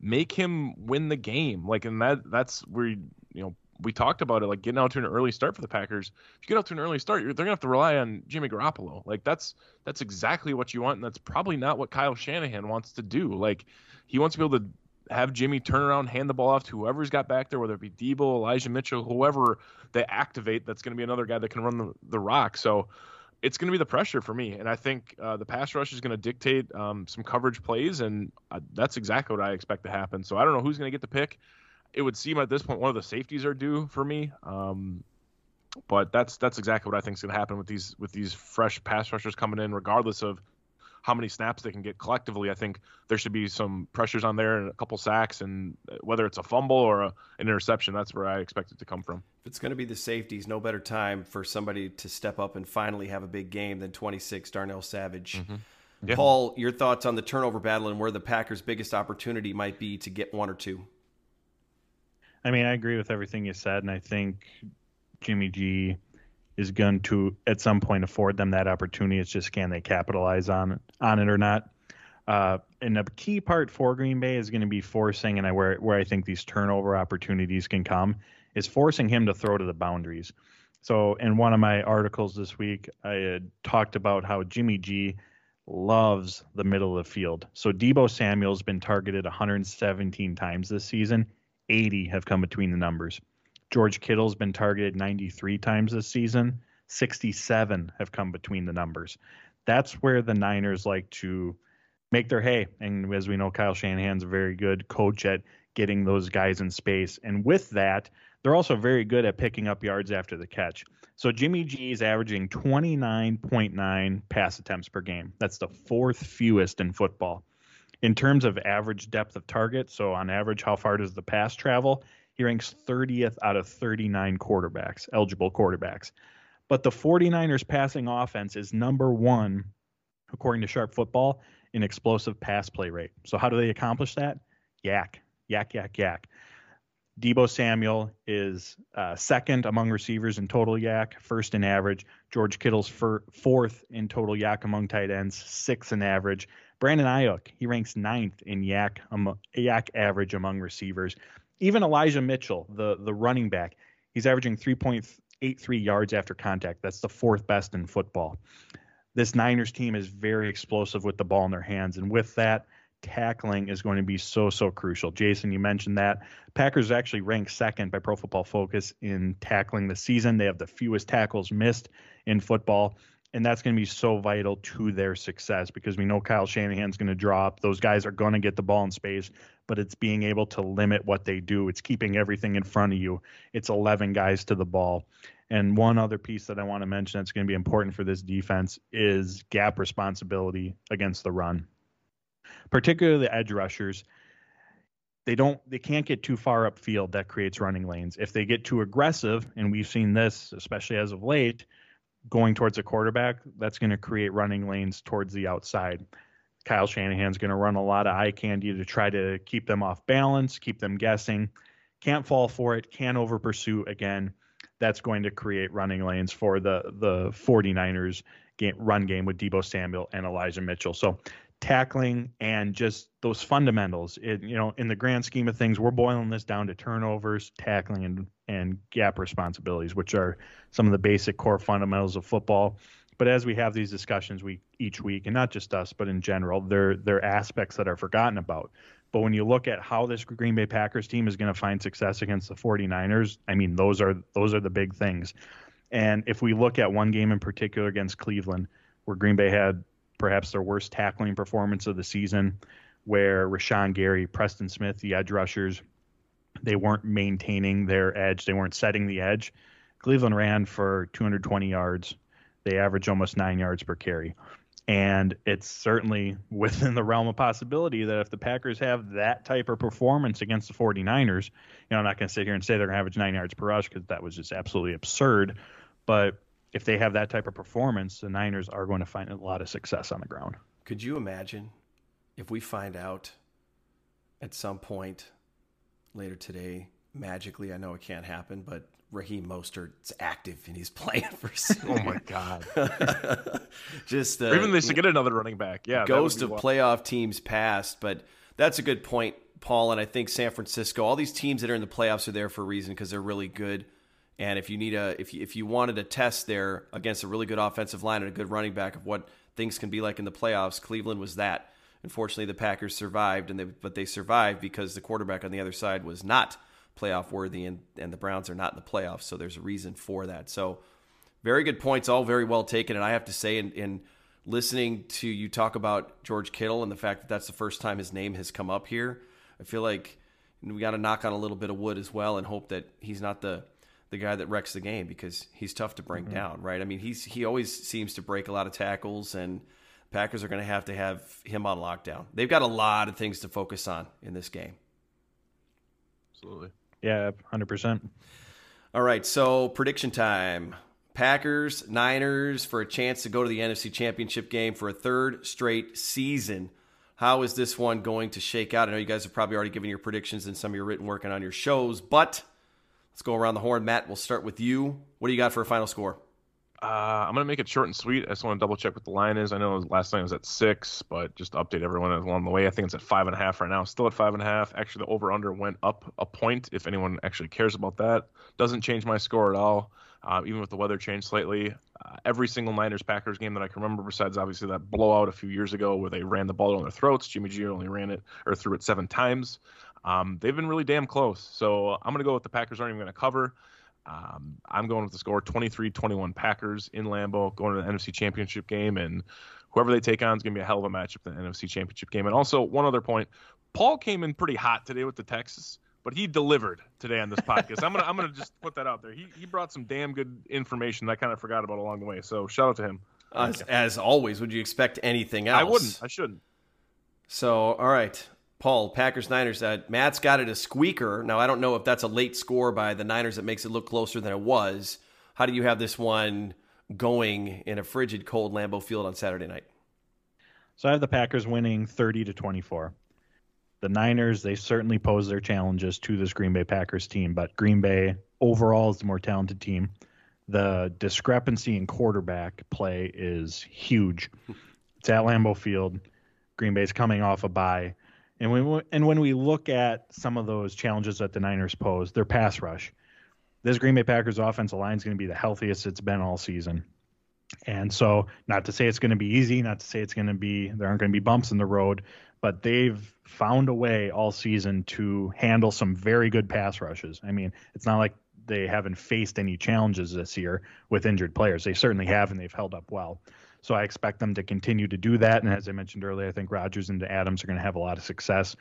make him win the game. Like, and that's where, you know, we talked about it, like getting out to an early start for the Packers. If you get out to an early start, they're going to have to rely on Jimmy Garoppolo. Like, that's exactly what you want, and that's probably not what Kyle Shanahan wants to do. Like, he wants to be able to have Jimmy turn around, hand the ball off to whoever's got back there, whether it be Deebo, Elijah Mitchell, whoever they activate. That's going to be another guy that can run the rock. So it's going to be the pressure for me. And I think the pass rush is going to dictate some coverage plays, and that's exactly what I expect to happen. So I don't know who's going to get the pick. It would seem at this point one of the safeties are due for me. But that's exactly what I think is going to happen with these fresh pass rushers coming in, regardless of how many snaps they can get collectively. I think there should be some pressures on there and a couple sacks, and whether it's a fumble or an interception, that's where I expect it to come from. If it's going to be the safeties, no better time for somebody to step up and finally have a big game than 26 Darnell Savage. Mm-hmm. Yeah. Paul, your thoughts on the turnover battle and where the Packers' biggest opportunity might be to get one or two? I mean, I agree with everything you said, and I think Jimmy G is going to, at some point, afford them that opportunity. It's just, can they capitalize on it or not? And a key part for Green Bay is going to be forcing, and where I think these turnover opportunities can come, is forcing him to throw to the boundaries. So in one of my articles this week, I had talked about how Jimmy G loves the middle of the field. So Deebo Samuel's been targeted 117 times this season. 80 have come between the numbers. George Kittle's been targeted 93 times this season. 67 have come between the numbers. That's where the Niners like to make their hay. And as we know, Kyle Shanahan's a very good coach at getting those guys in space. And with that, they're also very good at picking up yards after the catch. So Jimmy G is averaging 29.9 pass attempts per game. That's the fourth fewest in football. In terms of average depth of target, so on average, how far does the pass travel? He ranks 30th out of 39 quarterbacks, eligible quarterbacks. But the 49ers passing offense is number one, according to Sharp Football, in explosive pass play rate. So how do they accomplish that? Yak, yak, yak, yak. Deebo Samuel is second among receivers in total yak, first in average. George Kittle's fourth in total yak among tight ends, sixth in average. Brandon Ayuk, he ranks ninth in yak average among receivers. Even Elijah Mitchell, the running back, he's averaging 3.8 6.83 yards after contact. That's the fourth best in football. This Niners team is very explosive with the ball in their hands, and with that, tackling is going to be so crucial. Jason, you mentioned that. Packers actually ranked second by Pro Football Focus in tackling this season. They have the fewest tackles missed in football, and that's going to be so vital to their success because we know Kyle Shanahan's going to draw up. Those guys are going to get the ball in space, but it's being able to limit what they do. It's keeping everything in front of you. It's 11 guys to the ball. And one other piece that I want to mention that's going to be important for this defense is gap responsibility against the run. Particularly the edge rushers, they can't get too far upfield. That creates running lanes. If they get too aggressive, and we've seen this, especially as of late, going towards the quarterback, that's going to create running lanes towards the outside. Kyle Shanahan's going to run a lot of eye candy to try to keep them off balance, keep them guessing. Can't fall for it, can't over pursue again. That's going to create running lanes for the 49ers run game with Deebo Samuel and Elijah Mitchell. So tackling and just those fundamentals, in the grand scheme of things, we're boiling this down to turnovers, tackling, and gap responsibilities, which are some of the basic core fundamentals of football. But as we have these discussions each week, and not just us, but in general, they're aspects that are forgotten about. But when you look at how this Green Bay Packers team is going to find success against the 49ers, I mean, those are the big things. And if we look at one game in particular against Cleveland, where Green Bay had perhaps their worst tackling performance of the season, where Rashawn Gary, Preston Smith, the edge rushers, they weren't maintaining their edge. They weren't setting the edge. Cleveland ran for 220 yards. They average almost 9 yards per carry. And it's certainly within the realm of possibility that if the Packers have that type of performance against the 49ers, I'm not going to sit here and say they're going to average 9 yards per rush because that was just absolutely absurd. But if they have that type of performance, the Niners are going to find a lot of success on the ground. Could you imagine if we find out at some point later today, magically, I know it can't happen, but Raheem Mostert's active and he's playing for Oh my God. Just even they should get another running back. Yeah. Ghost of playoff teams past, but that's a good point, Paul. And I think San Francisco, all these teams that are in the playoffs are there for a reason because they're really good. And if you need if you wanted a test there against a really good offensive line and a good running back of what things can be like in the playoffs, Cleveland was that. Unfortunately, the Packers survived, but they survived because the quarterback on the other side was not playoff worthy, and the Browns are not in the playoffs, so there's a reason for that. So very good points, all very well taken. And I have to say, in listening to you talk about George Kittle and the fact that that's the first time his name has come up here, I feel like we got to knock on a little bit of wood as well and hope that he's not the guy that wrecks the game, because he's tough to bring down, right? I mean, he always seems to break a lot of tackles, and Packers are going to have him on lockdown. They've got a lot of things to focus on in this game. Absolutely. Yeah, 100%. All right, so prediction time. Packers, Niners for a chance to go to the NFC Championship game for a third straight season. How is this one going to shake out? I know you guys have probably already given your predictions in some of your written work and on your shows, but let's go around the horn. Matt, we'll start with you. What do you got for a final score? I'm going to make it short and sweet. I just want to double-check what the line is. I know last night was at 6, but just to update everyone along the way, I think it's at 5.5 right now. Still at 5.5. Actually, the over-under went up a point, if anyone actually cares about that. Doesn't change my score at all, even with the weather change slightly. Every single Niners-Packers game that I can remember, besides obviously that blowout a few years ago where they ran the ball down their throats. Jimmy G only threw it 7 times. They've been really damn close. So I'm going to go with the Packers aren't even going to cover. I'm going with the score 23-21 Packers in Lambeau, going to the NFC Championship game, and whoever they take on is going to be a hell of a matchup in the NFC Championship game. And also, one other point, Paul came in pretty hot today with the Texans, but he delivered today on this podcast. I'm gonna just put that out there. He brought some damn good information that I kind of forgot about along the way, so shout out to him. As always, would you expect anything else? I wouldn't. I shouldn't. So, all right. Paul, Packers, Niners, Matt's got it a squeaker. Now, I don't know if that's a late score by the Niners that makes it look closer than it was. How do you have this one going in a frigid, cold Lambeau Field on Saturday night? So I have the Packers winning 30-24. The Niners, they certainly pose their challenges to this Green Bay Packers team, but Green Bay overall is the more talented team. The discrepancy in quarterback play is huge. It's at Lambeau Field. Green Bay's coming off a bye. And when we look at some of those challenges that the Niners pose, their pass rush, this Green Bay Packers offensive line is going to be the healthiest it's been all season. And so, not to say it's going to be easy, not to say it's going to be, there aren't going to be bumps in the road, but they've found a way all season to handle some very good pass rushes. I mean, it's not like they haven't faced any challenges this year with injured players. They certainly have, and they've held up well. So I expect them to continue to do that. And as I mentioned earlier, I think Rodgers and Adams are going to have a lot of success.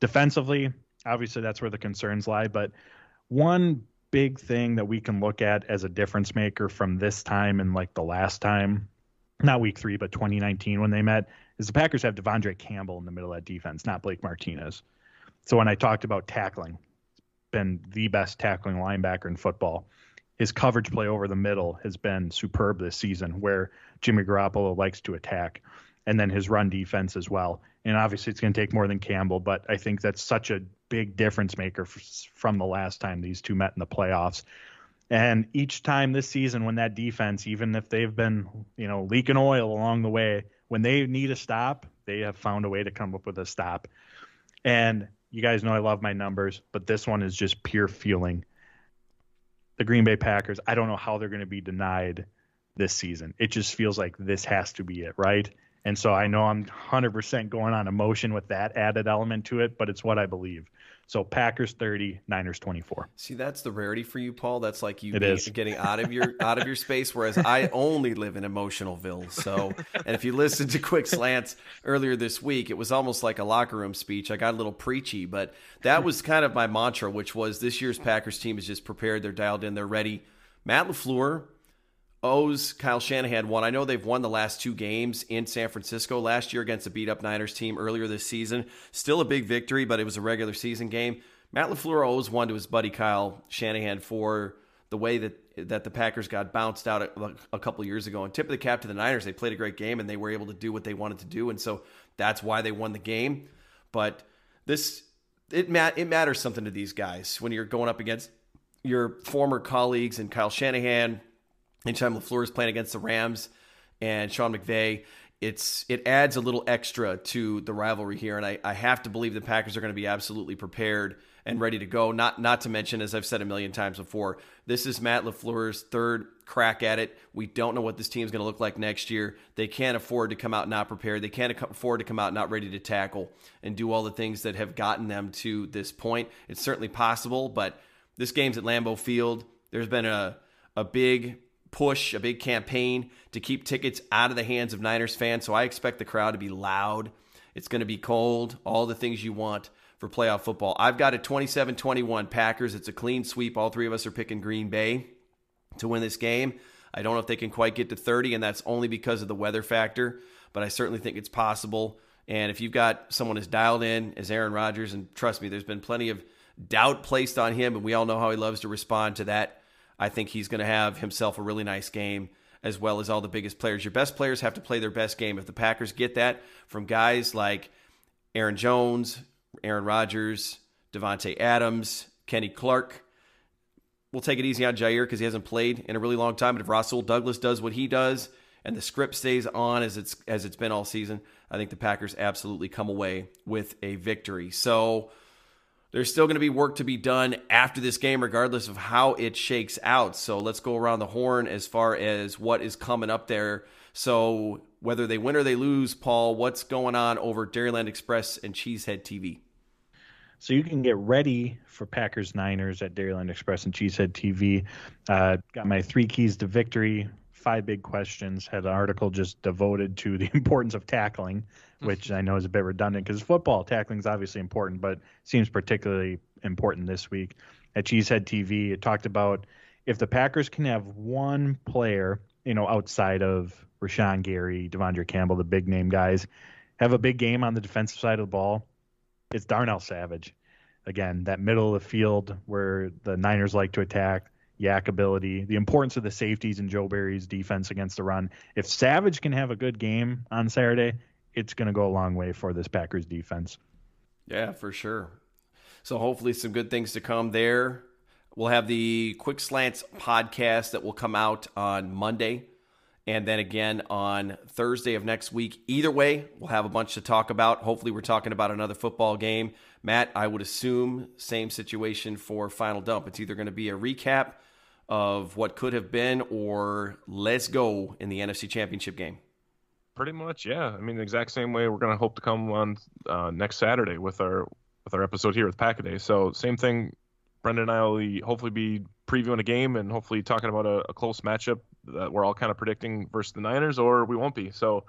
Defensively, obviously that's where the concerns lie, but one big thing that we can look at as a difference maker from this time and like the last time, not week three, but 2019 when they met, is the Packers have Devondre Campbell in the middle of that defense, not Blake Martinez. So when I talked about tackling, been the best tackling linebacker in football. His coverage play over the middle has been superb this season, where Jimmy Garoppolo likes to attack, and then his run defense as well. And obviously it's going to take more than Campbell, but I think that's such a big difference maker from the last time these two met in the playoffs. And each time this season, when that defense, even if they've been, you know, leaking oil along the way, when they need a stop, they have found a way to come up with a stop. And you guys know I love my numbers, but this one is just pure feeling. The Green Bay Packers, I don't know how they're going to be denied this season. It just feels like this has to be it, right? And so I know I'm 100% going on emotion with that added element to it, but it's what I believe. So Packers 30, Niners 24. See, that's the rarity for you, Paul. That's like you getting out of your space, whereas I only live in Emotionalville. So, and if you listened to Quick Slants earlier this week, it was almost like a locker room speech. I got a little preachy, but that was kind of my mantra, which was this year's Packers team is just prepared. They're dialed in. They're ready. Matt LaFleur owes Kyle Shanahan one. I know they've won the last two games in San Francisco last year against a beat-up Niners team earlier this season. Still a big victory, but it was a regular season game. Matt LaFleur owes one to his buddy Kyle Shanahan for the way that the Packers got bounced out a couple years ago. And tip of the cap to the Niners. They played a great game, and they were able to do what they wanted to do, and so that's why they won the game. But it matters something to these guys when you're going up against your former colleagues and Kyle Shanahan. Anytime LaFleur is playing against the Rams and Sean McVay, it adds a little extra to the rivalry here. And I have to believe the Packers are going to be absolutely prepared and ready to go. Not to mention, as I've said a million times before, this is Matt LaFleur's third crack at it. We don't know what this team is going to look like next year. They can't afford to come out not prepared. They can't afford to come out not ready to tackle and do all the things that have gotten them to this point. It's certainly possible, but this game's at Lambeau Field. There's been a big push, a big campaign to keep tickets out of the hands of Niners fans. So I expect the crowd to be loud. It's going to be cold, all the things you want for playoff football. I've got a 27-21 Packers. It's a clean sweep. All three of us are picking Green Bay to win this game. I don't know if they can quite get to 30, and that's only because of the weather factor, but I certainly think it's possible. And if you've got someone as dialed in as Aaron Rodgers, and trust me, there's been plenty of doubt placed on him, and we all know how he loves to respond to that. I think he's going to have himself a really nice game, as well as all the biggest players. Your best players have to play their best game. If the Packers get that from guys like Aaron Jones, Aaron Rodgers, Devontae Adams, Kenny Clark, we'll take it easy on Jaire because he hasn't played in a really long time. But if Rasul Douglas does what he does and the script stays on as it's been all season, I think the Packers absolutely come away with a victory. So there's still going to be work to be done after this game, regardless of how it shakes out. So let's go around the horn as far as what is coming up there. So whether they win or they lose, Paul, what's going on over DairyLand Express and Cheesehead TV? So you can get ready for Packers Niners at DairyLand Express and Cheesehead TV. Got my 3 keys to victory, 5 big questions. Had an article just devoted to the importance of tackling, which I know is a bit redundant because football tackling is obviously important, but seems particularly important this week. At Cheesehead TV, it talked about if the Packers can have one player, you know, outside of Rashawn Gary, Devondre Campbell, the big name guys, have a big game on the defensive side of the ball, it's Darnell Savage. Again, that middle of the field where the Niners like to attack, yak ability, the importance of the safeties and Joe Barry's defense against the run. If Savage can have a good game on Saturday, it's going to go a long way for this Packers defense. Yeah, for sure. So hopefully some good things to come there. We'll have the Quick Slants podcast that will come out on Monday and then again on Thursday of next week. Either way, we'll have a bunch to talk about. Hopefully we're talking about another football game. Matt, I would assume same situation for Final Dump. It's either going to be a recap of what could have been or let's go in the NFC Championship game. Pretty much, yeah. I mean, the exact same way we're going to hope to come on next Saturday with our episode here with Pack-A-Day. So same thing. Brendan and I will hopefully be previewing a game and hopefully talking about a close matchup that we're all kind of predicting versus the Niners, or we won't be. So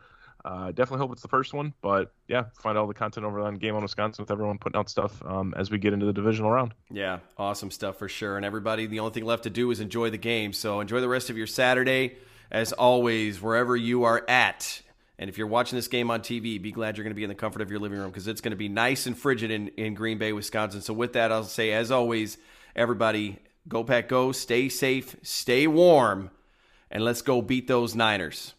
definitely hope it's the first one. But, yeah, find all the content over on Game on Wisconsin with everyone putting out stuff as we get into the divisional round. Yeah, awesome stuff for sure. And everybody, the only thing left to do is enjoy the game. So enjoy the rest of your Saturday, as always, wherever you are at. And if you're watching this game on TV, be glad you're going to be in the comfort of your living room, because it's going to be nice and frigid in Green Bay, Wisconsin. So with that, I'll say, as always, everybody, go Pack, go, stay safe, stay warm, and let's go beat those Niners.